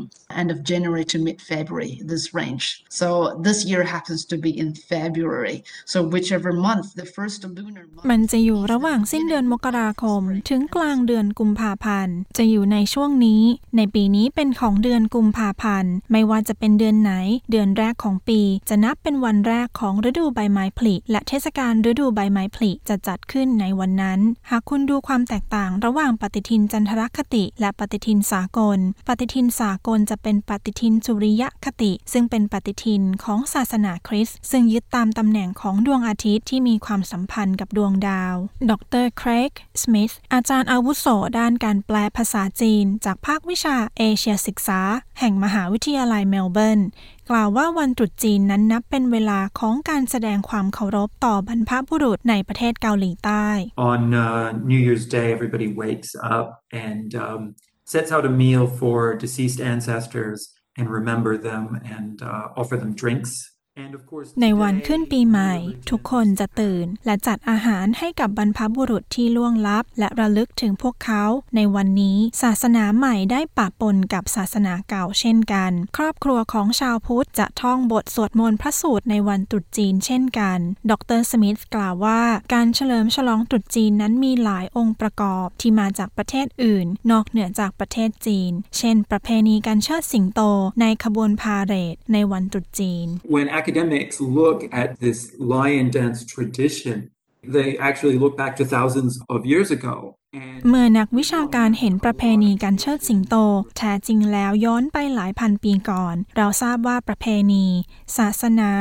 end of January to mid-February this range so this year happens to be in February so whichever month the first lunar month มันจะอยู่ระหว่างสิ้นเดือนมกราคมถึงกลางเดือนกุมภาพันธ์จะอยู่ในช่วงนี้ในปีนี้เป็นของเดือนกุมภาพันธ์ไม่ว่าจะเป็นเดือนไหนเดือนแรกของปีจะนับเป็นวันแรกของฤดูใบไม้ผลิและเทศกาลฤดูใบไม้ผลิจะจัดขึ้นในวันนั้นหากคุณดูความแตกต่างระหว่างปฏิทินจันทรคติและปฏิทินสากลปฏิทินสากลจะเป็นปฏิทินสุริยคติซึ่งเป็นปฏิทินของศาสนาคริสต์ซึ่งยึดตามตำแหน่งของดวงอาทิตย์ที่มีความสัมพันธ์กับดวงดาวดร.เครก สมิธอาจารย์อาวุโสด้านการแปลภาษาจีนจากภาควิชาเอเชียศึกษาแห่งมหาวิทยาลัยเมลเบิร์นกล่าวว่าวันตรุษจีนนั้นนับเป็นเวลาของการแสดงความเคารพต่อบรรพบุรุษในประเทศเกาหลีใต้ On New Year's Day everybody wakes up and sets out a meal for deceased ancestors and remember them and offer them drinks ในวันขึ้นปีใหม่ทุกคนจะตื่นและจัดอาหารให้กับบรรพบุรุษที่ล่วงลับและระลึกถึงพวกเขาในวันนี้ศาสนาใหม่ได้ปะปนกับศาสนาเก่าเช่นกันครอบครัวของชาวพุทธจะท่องบทสวดมนต์พระสูตรในวันตรุษจีนเช่นกันดร.สมิธกล่าวว่าการเฉลิมฉลองตรุษจีนนั้นมีหลายองค์ประกอบที่มาจากประเทศอื่นนอกเหนือจากประเทศจีนเช่นประเพณีการเชิดสิงโตในขบวนพาเหรดในวันตรุษจีนAcademics look at this lion dance tradition. They actually look back to thousands of years ago.เมื่อนักวิชาการเห็นประเพณีการเชิดสิงโตแท้จริงแล้วย้อนไปหลายพันปีก่อนเราทราบว่าประเพณีศาสนา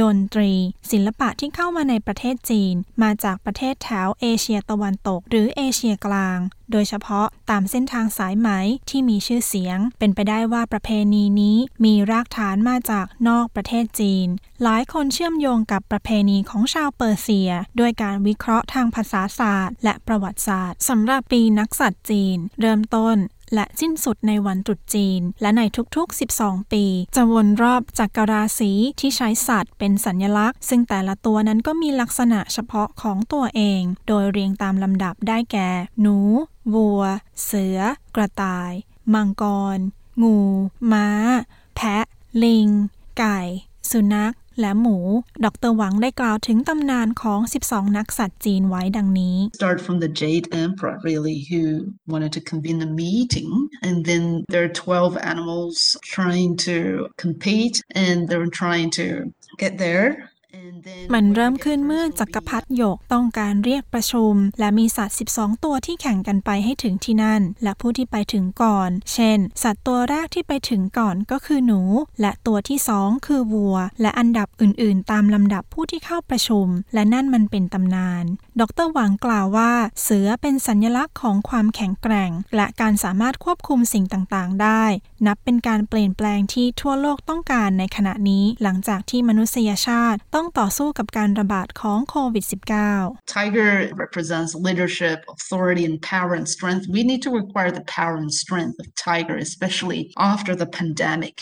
ดนตรีศิลปะที่เข้ามาในประเทศจีนมาจากประเทศแถวเอเชียตะวันตกหรือเอเชียกลางโดยเฉพาะตามเส้นทางสายไหมที่มีชื่อเสียงเป็นไปได้ว่าประเพณีนี้มีรากฐานมาจากนอกประเทศจีนหลายคนเชื่อมโยงกับประเพณีของชาวเปอร์เซียด้วยการวิเคราะห์ทางภาษาศาสตร์และประวัติศาสตร์สำหรับปีนักษัตริย์จีนเริ่มต้นและสิ้นสุดในวันตรุษจีนและในทุกๆ12ปีจะวนรอบจักรราศีที่ใช้สัตว์เป็นสัญลักษณ์ซึ่งแต่ละตัวนั้นก็มีลักษณะเฉพาะของตัวเองโดยเรียงตามลำดับได้แก่หนูวัวเสือกระต่ายมังกรงูม้าแพะลิงไก่สุนัขและหมูดร.หวังได้กล่าวถึงตำนานของ12นักษัตริย์จีนไว้ดังนี้ Start from the Jade Emperor really who wanted to convene a meeting and then there are 12 animals trying to compete and they're trying to get thereมันเริ่มขึ้นเมื่อจักรพรรดิหยกต้องการเรียกประชุมและมีสัตว์12ตัวที่แข่งกันไปให้ถึงที่นั่นและผู้ที่ไปถึงก่อนเช่นสัตว์ตัวแรกที่ไปถึงก่อนก็คือหนูและตัวที่2คือวัวและอันดับอื่นๆตามลำดับผู้ที่เข้าประชุมและนั่นมันเป็นตำนานดร.หวังกล่าวว่าเสือเป็นสัญลักษณ์ของความแข็งแกร่งและการสามารถควบคุมสิ่งต่างๆได้นับเป็นการเปลี่ยนแปลงที่ทั่วโลกต้องการในขณะนี้หลังจากที่มนุษยชาติต้องต่อสู้กับการระบาดของโควิด -19 Tiger represents leadership, authority and power and strength. We need to require the power and strength of tiger, especially after the pandemic.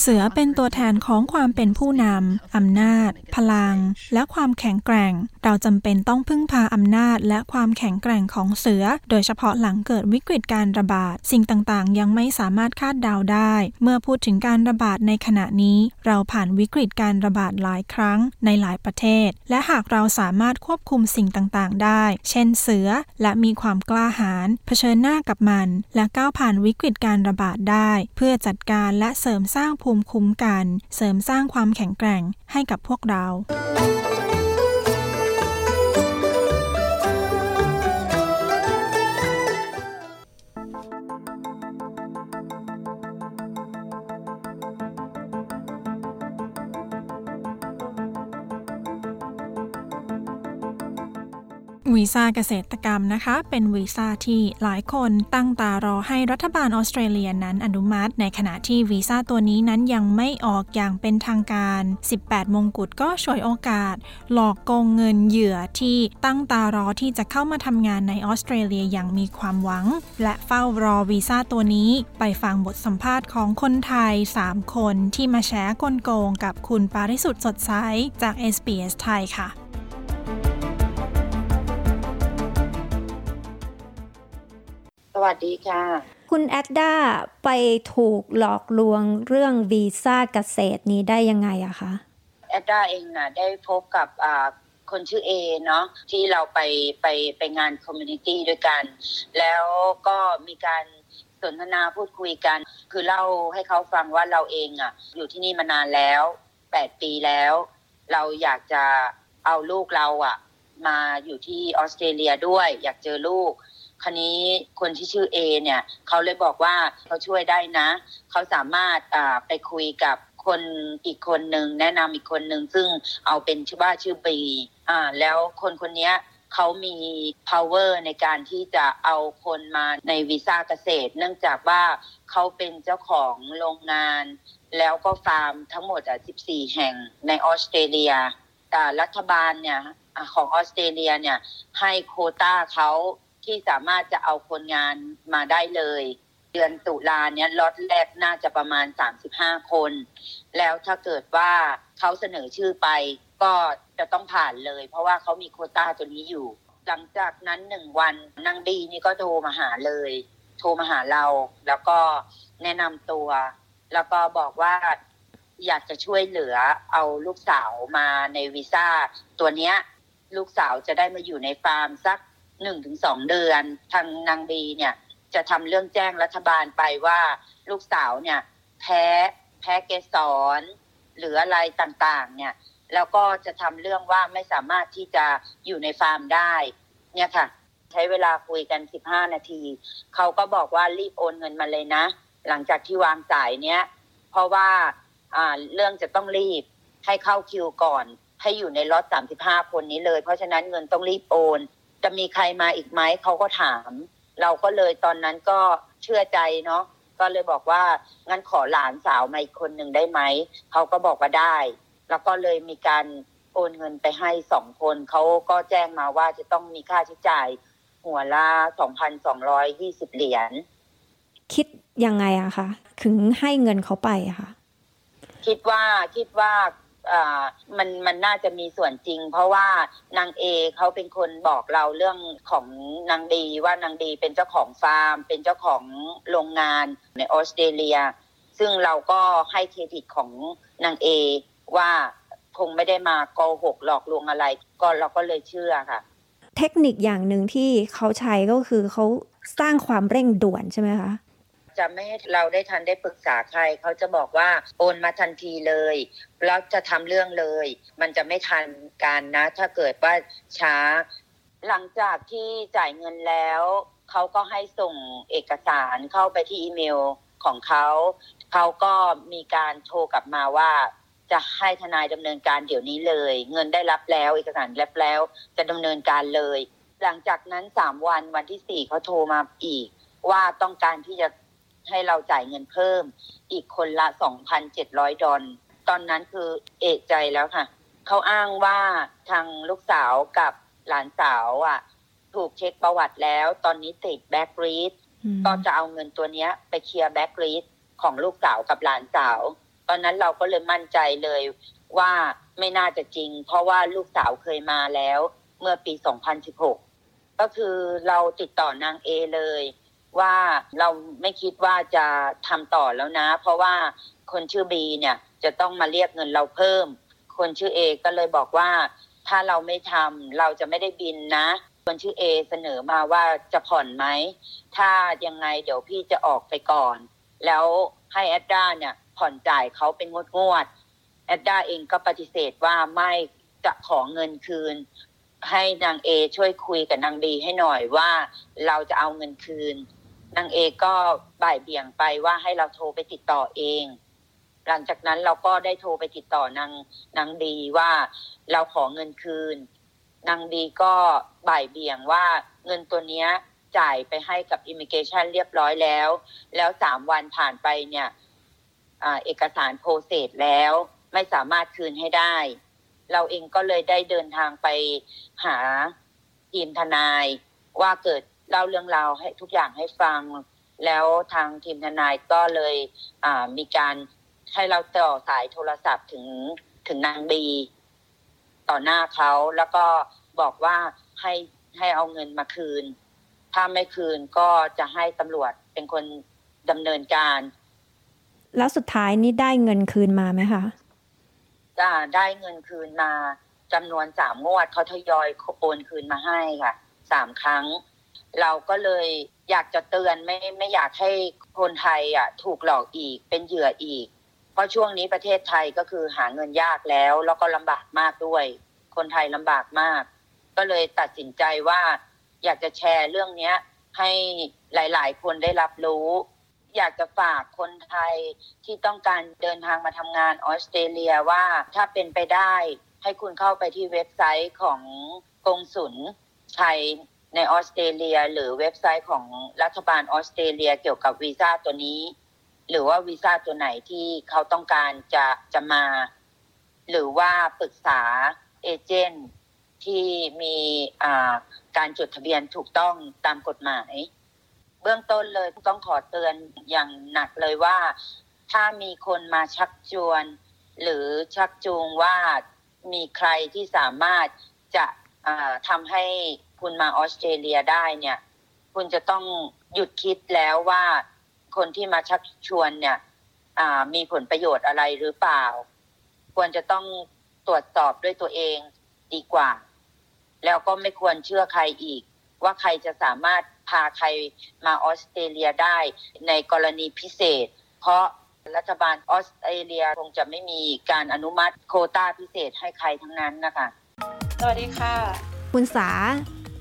เสือเป็นตัวแทนของความเป็นผู้นำอำนาจพลังและความแข็งแกร่งเราจำเป็นต้องพึ่งพาอำนาจและความแข็งแกร่งของเสือโดยเฉพาะหลังเกิดวิกฤตการระบาดสิ่งต่างๆยังไม่สามารถคาดเดาได้เมื่อพูดถึงการระบาดในขณะนี้เราผ่านวิกฤตการระบาดหลายครั้งในหลายประเทศและหากเราสามารถควบคุมสิ่งต่างๆได้เช่นเสือและมีความกล้าหาญเผชิญหน้ากับมันและก้าวผ่านวิกฤตการระบาดได้เพื่อจัดการและเสริมสร้างภูมิคุ้มกันเสริมสร้างความแข็งแกร่งให้กับพวกเราวีซ่าเกษตรกรรมนะคะเป็นวีซ่าที่หลายคนตั้งตารอให้รัฐบาลออสเตรเลียนั้นอนุมัติในขณะที่วีซ่าตัวนี้นั้นยังไม่ออกอย่างเป็นทางการ18มงกุฎก็ฉวยโอกาสหลอกโกงเงินเหยื่อที่ตั้งตารอที่จะเข้ามาทำงานในออสเตรเลียอย่างมีความหวังและเฝ้ารอวีซ่าตัวนี้ไปฟังบทสัมภาษณ์ของคนไทย3คนที่มาแฉกลโกงกับคุณปาริสุทธิ์สดใสจาก SBS ไทยค่ะสวัสดีค่ะคุณแอดด้าไปถูกหลอกลวงเรื่องวีซ่าเกษตรนี้ได้ยังไงอะคะแอดด้าเองน่ะได้พบกับคนชื่อเอเนาะที่เราไปงานคอมมูนิตี้ด้วยกันแล้วก็มีการสนทนาพูดคุยกันคือเล่าให้เขาฟังว่าเราเองอะอยู่ที่นี่มานานแล้ว8ปีแล้วเราอยากจะเอาลูกเราอะมาอยู่ที่ออสเตรเลียด้วยอยากเจอลูกคราวนี้คนที่ชื่อเอเนี่ยเขาเลยบอกว่าเขาช่วยได้นะเขาสามารถไปคุยกับคนอีกคนนึงแนะนำอีกคนนึงซึ่งเอาเป็นชื่อบีแล้วคนนี้เขามี power ในการที่จะเอาคนมาในวีซ่าเกษตรเนื่องจากว่าเขาเป็นเจ้าของโรงงานแล้วก็ฟาร์มทั้งหมด14แห่งในออสเตรเลียแต่รัฐบาลเนี่ยของออสเตรเลียเนี่ยให้โควต้าเขาที่สามารถจะเอาคนงานมาได้เลยเดือนตุลาเนี่ยล็อตแรกน่าจะประมาณ35คนแล้วถ้าเกิดว่า เขาเสนอชื่อไปก็จะต้องผ่านเลยเพราะว่าเขามีโควต้าตัวนี้อยู่หลังจากนั้น1วันนางดีนี่ก็โทรมาหาเลยโทรมาหาเราแล้วก็แนะนำตัวแล้วก็บอกว่าอยากจะช่วยเหลือเอาลูกสาวมาในวีซ่าตัวเนี้ยลูกสาวจะได้มาอยู่ในฟาร์มสัก 1-2 เดือนทางนางดีเนี่ยจะทำเรื่องแจ้งรัฐบาลไปว่าลูกสาวเนี่ยแพ้เกสรหรืออะไรต่างๆเนี่ยแล้วก็จะทำเรื่องว่าไม่สามารถที่จะอยู่ในฟาร์มได้เนี่ยค่ะใช้เวลาคุยกัน15นาทีเขาก็บอกว่ารีบโอนเงินมาเลยนะหลังจากที่วางสายเนี้ยเพราะว่าเรื่องจะต้องรีบให้เข้าคิวก่อนให้อยู่ในล็อต35คนนี้เลยเพราะฉะนั้นเงินต้องรีบโอนจะมีใครมาอีกไหมเขาก็ถามเราก็เลยตอนนั้นก็เชื่อใจเนาะก็เลยบอกว่างั้นขอหลานสาวมาอีกคนหนึ่งได้ไหมเขาก็บอกว่าได้แล้วก็เลยมีการโอนเงินไปให้2คนเขาก็แจ้งมาว่าจะต้องมีค่าใช้จ่ายหัวละ 2,220 เหรียญคิดยังไงอะคะถึงให้เงินเขาไปอะคะคิดว่ามันน่าจะมีส่วนจริงเพราะว่านางเอเขาเป็นคนบอกเราเรื่องของนางดีว่านางดีเป็นเจ้าของฟาร์มเป็นเจ้าของโรงงานในออสเตรเลียซึ่งเราก็ให้เครดิตของนางเอว่าคงไม่ได้มาโกหกหลอกลวงอะไรก็เราก็เลยเชื่อค่ะเทคนิคอย่างหนึ่งที่เขาใช้ก็คือเขาสร้างความเร่งด่วนใช่ไหมคะจะไม่ให้เราได้ทันได้ปรึกษาใครเขาจะบอกว่าโอนมาทันทีเลยแล้วจะทำเรื่องเลยมันจะไม่ทันการนะถ้าเกิดว่าช้าหลังจากที่จ่ายเงินแล้วเขาก็ให้ส่งเอกสารเข้าไปที่อีเมลของเขาก็มีการโทรกลับมาว่าจะให้ทนายดำเนินการเดี๋ยวนี้เลยเงินได้รับแล้วเอกสารรับแล้วจะดำเนินการเลยหลังจากนั้น3วันวันที่4เขาโทรมาอีกว่าต้องการที่จะให้เราจ่ายเงินเพิ่มอีกคนละ $2,700 ดอลตอนนั้นคือเอะใจแล้วค่ะเขาอ้างว่าทางลูกสาวกับหลานสาวอ่ะถูกเช็คประวัติแล้วตอนนี้ติดแบ็คลิสต์ก็จะเอาเงินตัวนี้ไปเคลียร์แบ็คลิสต์ของลูกสาวกับหลานสาวตอนนั้นเราก็เลยมั่นใจเลยว่าไม่น่าจะจริงเพราะว่าลูกสาวเคยมาแล้วเมื่อปี2016ก็คือเราติดต่อนางเอเลยว่าเราไม่คิดว่าจะทำต่อแล้วนะเพราะว่าคนชื่อบีเนี่ยจะต้องมาเรียกเงินเราเพิ่มคนชื่อเอก็เลยบอกว่าถ้าเราไม่ทำเราจะไม่ได้บินนะคนชื่อเอเสนอมาว่าจะผ่อนไหมถ้ายังไงเดี๋ยวพี่จะออกไปก่อนแล้วให้แอดด้าเนี่ยผ่อนจ่ายเขาเป็นงวดๆแอดด้าเองก็ปฏิเสธว่าไม่จะขอเงินคืนให้นางเอช่วยคุยกับนางบีให้หน่อยว่าเราจะเอาเงินคืนนางเอก็บ่ายเบี่ยงไปว่าให้เราโทรไปติดต่อเองหลังจากนั้นเราก็ได้โทรไปติดต่อนางดีว่าเราขอเงินคืนนางดีก็บ่ายเบี่ยงว่าเงินตัวเนี้ยจ่ายไปให้กับอิมิเกชันเรียบร้อยแล้ว3วันผ่านไปเนี่ยเอกสารโพสเซสแล้วไม่สามารถคืนให้ได้เราเองก็เลยได้เดินทางไปหาทีมทนายว่าเกิดเล่าเรื่องราวให้ทุกอย่างให้ฟังแล้วทางทีมทนายก็เลยมีการให้เราต่อสายโทรศัพท์ถึงนางบีต่อหน้าเขาแล้วก็บอกว่าให้เอาเงินมาคืนถ้าไม่คืนก็จะให้ตำรวจเป็นคนดำเนินการแล้วสุดท้ายนี่ได้เงินคืนมาไหมคะได้เงินคืนมาจำนวน3งวดเขาทยอยโอนคืนมาให้ค่ะ3ครั้งเราก็เลยอยากจะเตือนไม่อยากให้คนไทยอ่ะถูกหลอกอีกเป็นเหยื่ออีกเพราะช่วงนี้ประเทศไทยก็คือหาเงินยากแล้วก็ลำบากมากด้วยคนไทยลำบากมากก็เลยตัดสินใจว่าอยากจะแชร์เรื่องนี้ให้หลายๆคนได้รับรู้อยากจะฝากคนไทยที่ต้องการเดินทางมาทำงานออสเตรเลียว่าถ้าเป็นไปได้ให้คุณเข้าไปที่เว็บไซต์ของกงสุลไทยในออสเตรเลียหรือเว็บไซต์ของรัฐบาลออสเตรเลียเกี่ยวกับวีซ่าตัวนี้หรือว่าวีซ่าตัวไหนที่เขาต้องการจะมาหรือว่าปรึกษาเอเจนต์ที่มีการจดทะเบียนถูกต้องตามกฎหมายเบื้องต้นเลยต้องขอเตือนอย่างหนักเลยว่าถ้ามีคนมาชักชวน หรือชักจูงว่ามีใครที่สามารถจะทำให้คุณมาออสเตรเลียได้เนี่ยคุณจะต้องหยุดคิดแล้วว่าคนที่มาชักชวนเนี่ยมีผลประโยชน์อะไรหรือเปล่าควรจะต้องตรวจสอบด้วยตัวเองดีกว่าแล้วก็ไม่ควรเชื่อใครอีกว่าใครจะสามารถพาใครมาออสเตรเลียได้ในกรณีพิเศษเพราะรัฐบาลออสเตรเลียคงจะไม่มีการอนุมัติโควต้าพิเศษให้ใครทั้งนั้นนะคะสวัสดีค่ะคุณสา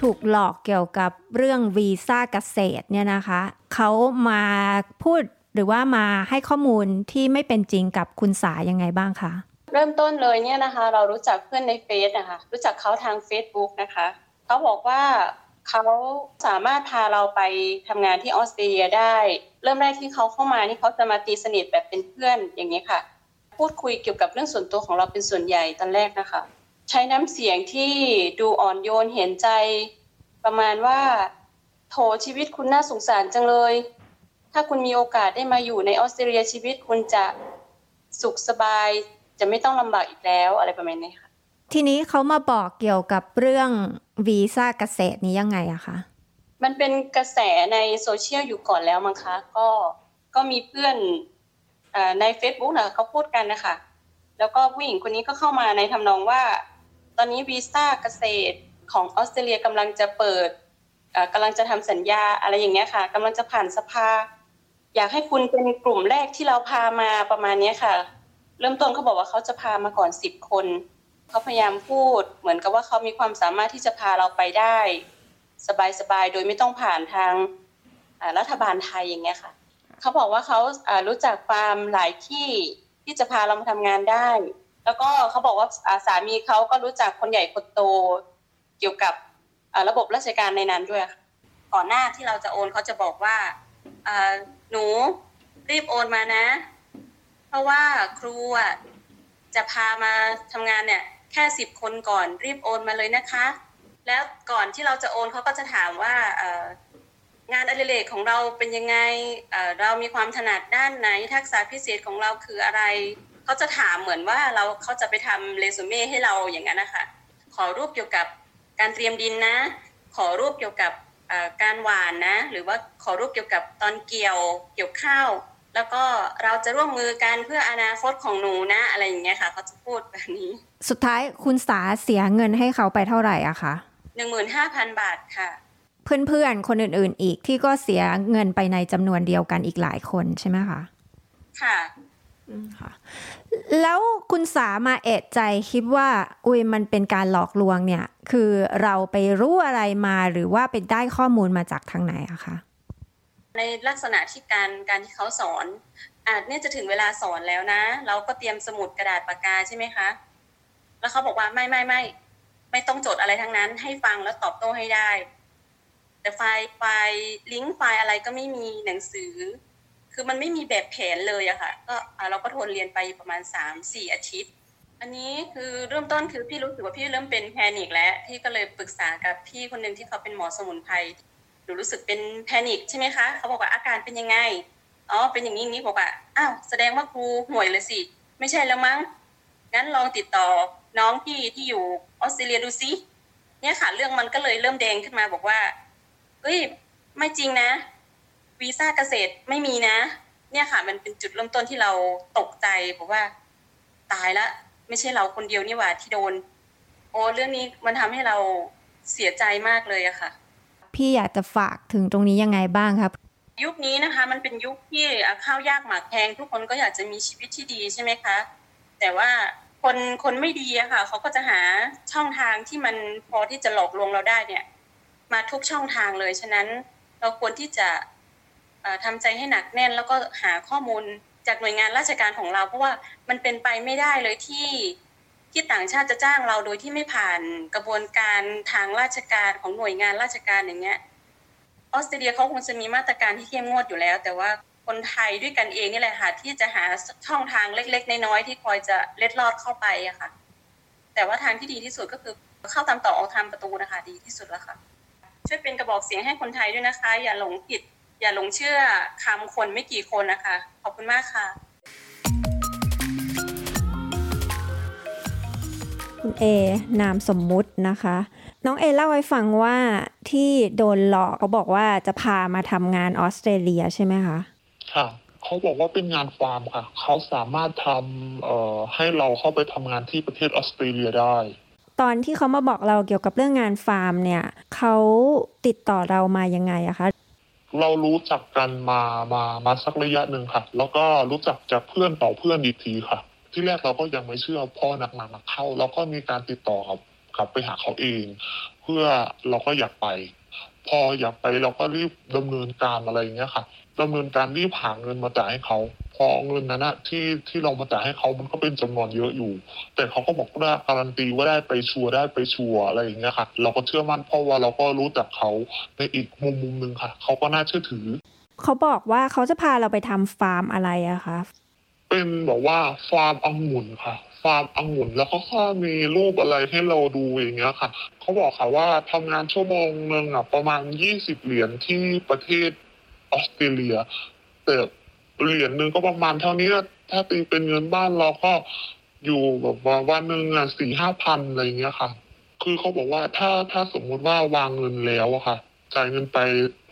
ถูกหลอกเกี่ยวกับเรื่องวีซ่าเกษตรเนี่ยนะคะเขามาพูดหรือว่ามาให้ข้อมูลที่ไม่เป็นจริงกับคุณสายังไงบ้างคะเริ่มต้นเลยเนี่ยนะคะเรารู้จักเพื่อนในเฟซนะคะรู้จักเขาทาง Facebook นะคะเขาบอกว่าเขาสามารถพาเราไปทำงานที่ออสเตรเลียได้เริ่มแรกที่เขาเข้ามานี่เขาจะมาตีสนิทแบบเป็นเพื่อนอย่างนี้ค่ะพูดคุยเกี่ยวกับเรื่องส่วนตัวของเราเป็นส่วนใหญ่ตอนแรกนะคะใช้น้ำเสียงที่ดูอ่อนโยนเห็นใจประมาณว่าโถชีวิตคุณน่าสงสารจังเลยถ้าคุณมีโอกาสได้มาอยู่ในออสเตรเลียชีวิตคุณจะสุขสบายจะไม่ต้องลำบากอีกแล้วอะไรประมาณนี้ค่ะทีนี้เขามาบอกเกี่ยวกับเรื่องวีซ่าเกษตรนี้ยังไงอะคะมันเป็นกระแสในโซเชียลอยู่ก่อนแล้วมั้งคะก็มีเพื่อนใน Facebook น่ะเขาพูดกันนะคะแล้วก็ผู้หญิงคนนี้ก็เข้ามาในทำนองว่าตอนนี้วีซ่าเกษตรของออสเตรเลียกำลังจะเปิดกำลังจะทำสัญญาอะไรอย่างเงี้ยค่ะกำลังจะผ่านสภาอยากให้คุณเป็นกลุ่มแรกที่เราพามาประมาณนี้ค่ะเริ่มต้นเขาบอกว่าเขาจะพามาก่อน10คนเขาพยายามพูดเหมือนกับว่าเขามีความสามารถที่จะพาเราไปได้สบายๆโดยไม่ต้องผ่านทางรัฐบาลไทยอย่างเงี้ยค่ะเขาบอกว่าเขารู้จักฟาร์มหลายที่ที่จะพาเรามาทำงานได้แล้วก็เขาบอกว่าสามีเขาก็รู้จักคนใหญ่คนโตเกี่ยวกับระบบราชการในนั้นด้วยก่อนหน้าที่เราจะโอนเขาจะบอกว่าหนูรีบโอนมานะเพราะว่าครูจะพามาทำงานเนี่ยแค่10คนก่อนรีบโอนมาเลยนะคะแล้วก่อนที่เราจะโอนเขาก็จะถามว่างานอดิเรกของเราเป็นยังไงเรามีความถนัดด้านไหนทักษะพิเศษของเราคืออะไรเขาจะถามเหมือนว่าเขาจะไปทำเรซูเม่ให้เราอย่างนั้นนะคะขอรูปเกี่ยวกับการเตรียมดินนะขอรูปเกี่ยวกับการหว่านนะหรือว่าขอรูปเกี่ยวกับตอนเกี่ยวข้าวแล้วก็เราจะร่วมมือกันเพื่ออนาคตของหนูนะอะไรอย่างเงี้ยค่ะเขาจะพูดแบบนี้สุดท้ายคุณสาเสียเงินให้เขาไปเท่าไหร่อะคะ 15,000 บาทค่ะเพื่อนๆคนอื่นๆอีกที่ก็เสียเงินไปในจำนวนเดียวกันอีกหลายคนใช่ไหมคะค่ะค่ะแล้วคุณสามาเอะใจคิดว่ามันเป็นการหลอกลวงเนี่ยคือเราไปรู้อะไรมาหรือว่าไปได้ข้อมูลมาจากทางไหนอะคะในลักษณะที่การที่เขาสอนเนี่ยจะถึงเวลาสอนแล้วนะเราก็เตรียมสมุดกระดาษปากกาใช่ไหมคะแล้วเขาบอกว่าไม่ต้องจดอะไรทั้งนั้นให้ฟังแล้วตอบโต้ให้ได้แต่ไฟล์ลิงก์ไฟล์อะไรก็ไม่มีหนังสือคือมันไม่มีแบบแผนเลยอะค่ะก็เราก็ทนเรียนไปประมาณ 3-4 อาทิตย์อันนี้คือเริ่มต้นคือพี่รู้สึกว่าพี่เริ่มเป็นแพนิคแล้วพี่ก็เลยปรึกษากับพี่คนนึงที่เขาเป็นหมอสมุนไพรหนูรู้สึกเป็นแพนิคใช่ไหมคะเขาบอกว่าอาการเป็นยังไงอ๋อเป็นอย่างนี้อย่างนี้บอกว่าอ้าวแสดงว่าครูห่วยเลยสิไม่ใช่แล้วมั้งงั้นลองติดต่อน้องพี่ที่อยู่ออสเตรเลียดูซิเนี่ยค่ะเรื่องมันก็เลยเริ่มแดงขึ้นมาบอกว่าเอ้ยไม่จริงนะวีซ่าเกษตรไม่มีนะเนี่ยค่ะมันเป็นจุดเริ่มต้นที่เราตกใจบอกว่าตายละไม่ใช่เราคนเดียวนี่หว่าที่โดนโอ้เรื่องนี้มันทำให้เราเสียใจมากเลยอะค่ะพี่อยากจะฝากถึงตรงนี้ยังไงบ้างครับยุคนี้นะคะมันเป็นยุคที่ข้าวยากหมากแพงทุกคนก็อยากจะมีชีวิตที่ดีใช่ไหมคะแต่ว่าคนไม่ดีอะค่ะเขาก็จะหาช่องทางที่มันพอที่จะหลอกลวงเราได้เนี่ยมาทุกช่องทางเลยฉะนั้นเราควรที่จะทำใจให้หนักแน่นแล้วก็หาข้อมูลจากหน่วยงานราชการของเราเพราะว่ามันเป็นไปไม่ได้เลยที่ต่างชาติจะจ้างเราโดยที่ไม่ผ่านกระบวนการทางราชการของหน่วยงานราชการอย่างเงี้ยออสเตรเลียเขาคงจะมีมาตรการที่เข้มงวดอยู่แล้วแต่ว่าคนไทยด้วยกันเองนี่แหละค่ะที่จะหาช่องทางเล็กๆน้อยๆที่คอยจะเล็ดลอดเข้าไปอะค่ะแต่ว่าทางที่ดีที่สุดก็คือเข้าตามต่อออกทางประตูนะคะดีที่สุดแล้วค่ะช่วยเป็นกระบอกเสียงให้คนไทยด้วยนะคะอย่าหลงผิดอย่าหลงเชื่อคำคนไม่กี่คนนะคะขอบคุณมากค่ะ คุณเอนามสมมุตินะคะน้องเอเล่าให้ฟังว่าที่โดนหลอกเขาบอกว่าจะพามาทำงานออสเตรเลียใช่ไหมคะค่ะเขาบอกว่าเป็นงานฟาร์มค่ะเขาสามารถทำให้เราเข้าไปทำงานที่ประเทศออสเตรเลียได้ตอนที่เขามาบอกเราเกี่ยวกับเรื่องงานฟาร์มเนี่ยเขาติดต่อเรามายังไงอะคะเรารู้จักกันมาสักระยะหนึ่งค่ะแล้วก็รู้จักจากเพื่อนต่อเพื่อนอีกทีค่ะที่แรกเราก็ยังไม่เชื่อพอหนักมาเข้าเราก็มีการติดต่อกับไปหาเขาเองเพื่อเราก็อยากไปพออยากไปเราก็รีบดำเนินการอะไรอย่างเงี้ยค่ะดำเนินการรีบหาเงินมาจ่ายให้เขาพอเงินนั้นนะที่เรามาจ่ายให้เขามันก็เป็นจำนวนเยอะอยู่แต่เขาก็บอกว่าการันตีว่าได้ไปชัวร์อะไรอย่างเงี้ยค่ะเราก็เชื่อมั่นเพราะว่าเราก็รู้จักเขาในอีกมุมนึงค่ะเขาก็น่าเชื่อถือเขาบอกว่าเขาจะพาเราไปทำฟาร์มอะไรอะคะเป็นบอกว่าฟาร์มองุ่นค่ะฟาร์มองุ่นแล้วเขาก็มีรูปอะไรให้เราดูอย่างเงี้ยค่ะเขาบอกค่ะว่าทำงานชั่วโมงนึงอะประมาณ$20ที่ประเทศออสเตรเลียแต่เหรียญนึงก็ประมาณเท่านี้ถ้าตีเป็นเงินบ้านเราก็อยู่แบบว่าวันนึงอ่ะ 4-5,000 อะไรอย่างเงี้ยค่ะคือเขาบอกว่าถ้าสมมุติว่าวางเงินแล้วอะค่ะจ่ายเงินไป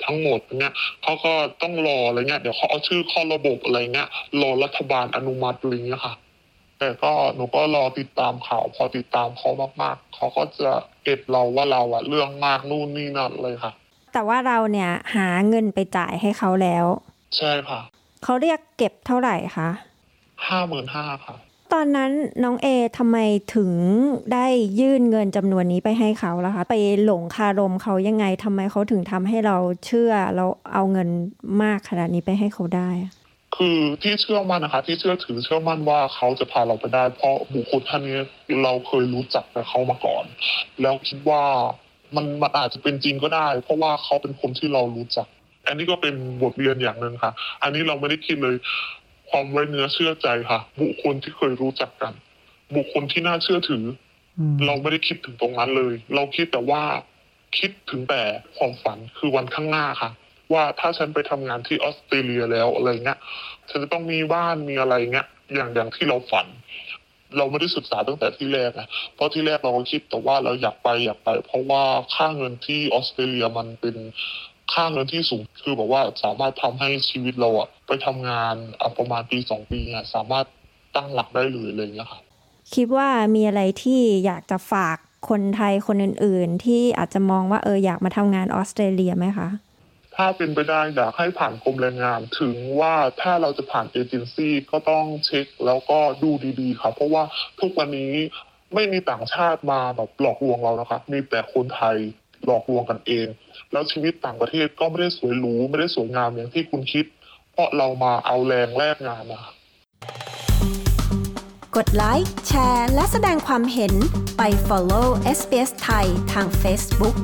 ทั้งหมดเงี้ยเขาก็ต้องรออะไรเงี้ยเดี๋ยวเขาเอาชื่อเข้าระบบอะไรเงี้ยรอรัฐบาลอนุมัติอะไรเงี้ยค่ะแต่ก็หนูก็รอติดตามข่าวพอติดตามเขามากๆเขาก็จะเก็บเราว่าเราอะเรื่องมากนู่นนี่นั่นเลยค่ะแต่ว่าเราเนี่ยหาเงินไปจ่ายให้เขาแล้วใช่ค่ะเขาเรียกเก็บเท่าไหร่คะ 55,000 ค่ะตอนนั้นน้องเอทำไมถึงได้ยื่นเงินจำนวนนี้ไปให้เขาล่ะคะไปหลงคารมเขายังไงทำไมเขาถึงทำให้เราเชื่อแล้วเอาเงินมากขนาดนี้ไปให้เขาได้คือที่เชื่อมั่นนะคะที่เชื่อมั่นว่าเขาจะพาเราไปได้เพราะบุคคลท่านนี้เราเคยรู้จักกับเขามาก่อนแล้วคิดว่ามันอาจจะเป็นจริงก็ได้เพราะว่าเขาเป็นคนที่เรารู้จักอันนี้ก็เป็นบทเรียนอย่างนึงค่ะอันนี้เราไม่ได้คิดเลยความไว้เนื้อเชื่อใจค่ะบุคคลที่เคยรู้จักกันบุคคลที่น่าเชื่อถือเราไม่ได้คิดถึงตรงนั้นเลยเราคิดแต่ว่าคิดถึงแต่ความฝันคือวันข้างหน้าค่ะว่าถ้าฉันไปทำงานที่ออสเตรเลียแล้วอะไรเงี้ยฉันจะต้องมีบ้านมีอะไรเงี้ยอย่างที่เราฝันเราไม่ได้ศึกษาตั้งแต่ที่แรกนะเพราะที่แรกเราก็คิดแต่ว่าเราอยากไปเพราะว่าค่าเงินที่ออสเตรเลียมันเป็นค่าเงินที่สูงคือบอกว่าสามารถทำให้ชีวิตเราอะไปทำงานประมาณปี2ปีเนี่ยสามารถตั้งหลักได้เลยอะไรอย่างเงี้ยค่ะคิดว่ามีอะไรที่อยากจะฝากคนไทยคนอื่นๆที่อาจจะมองว่าอยากมาทำงานออสเตรเลียไหมคะถ้าเป็นไปได้อยากให้ผ่านกรมแรงงานถึงว่าถ้าเราจะผ่านเอเจนซี่ก็ต้องเช็คแล้วก็ดูดีๆค่ะเพราะว่าทุกวันนี้ไม่มีต่างชาติมาแบบหลอกลวงเรานะคะมีแต่คนไทยหลอกลวงกันเองแล้วชีวิตต่างประเทศก็ไม่ได้สวยหรูไม่ได้สวยงามอย่างที่คุณคิดเพราะเรามาเอาแรงแลกงานมากดไลค์แชร์และแสดงความเห็นไป follow SBS ไทยทาง Facebook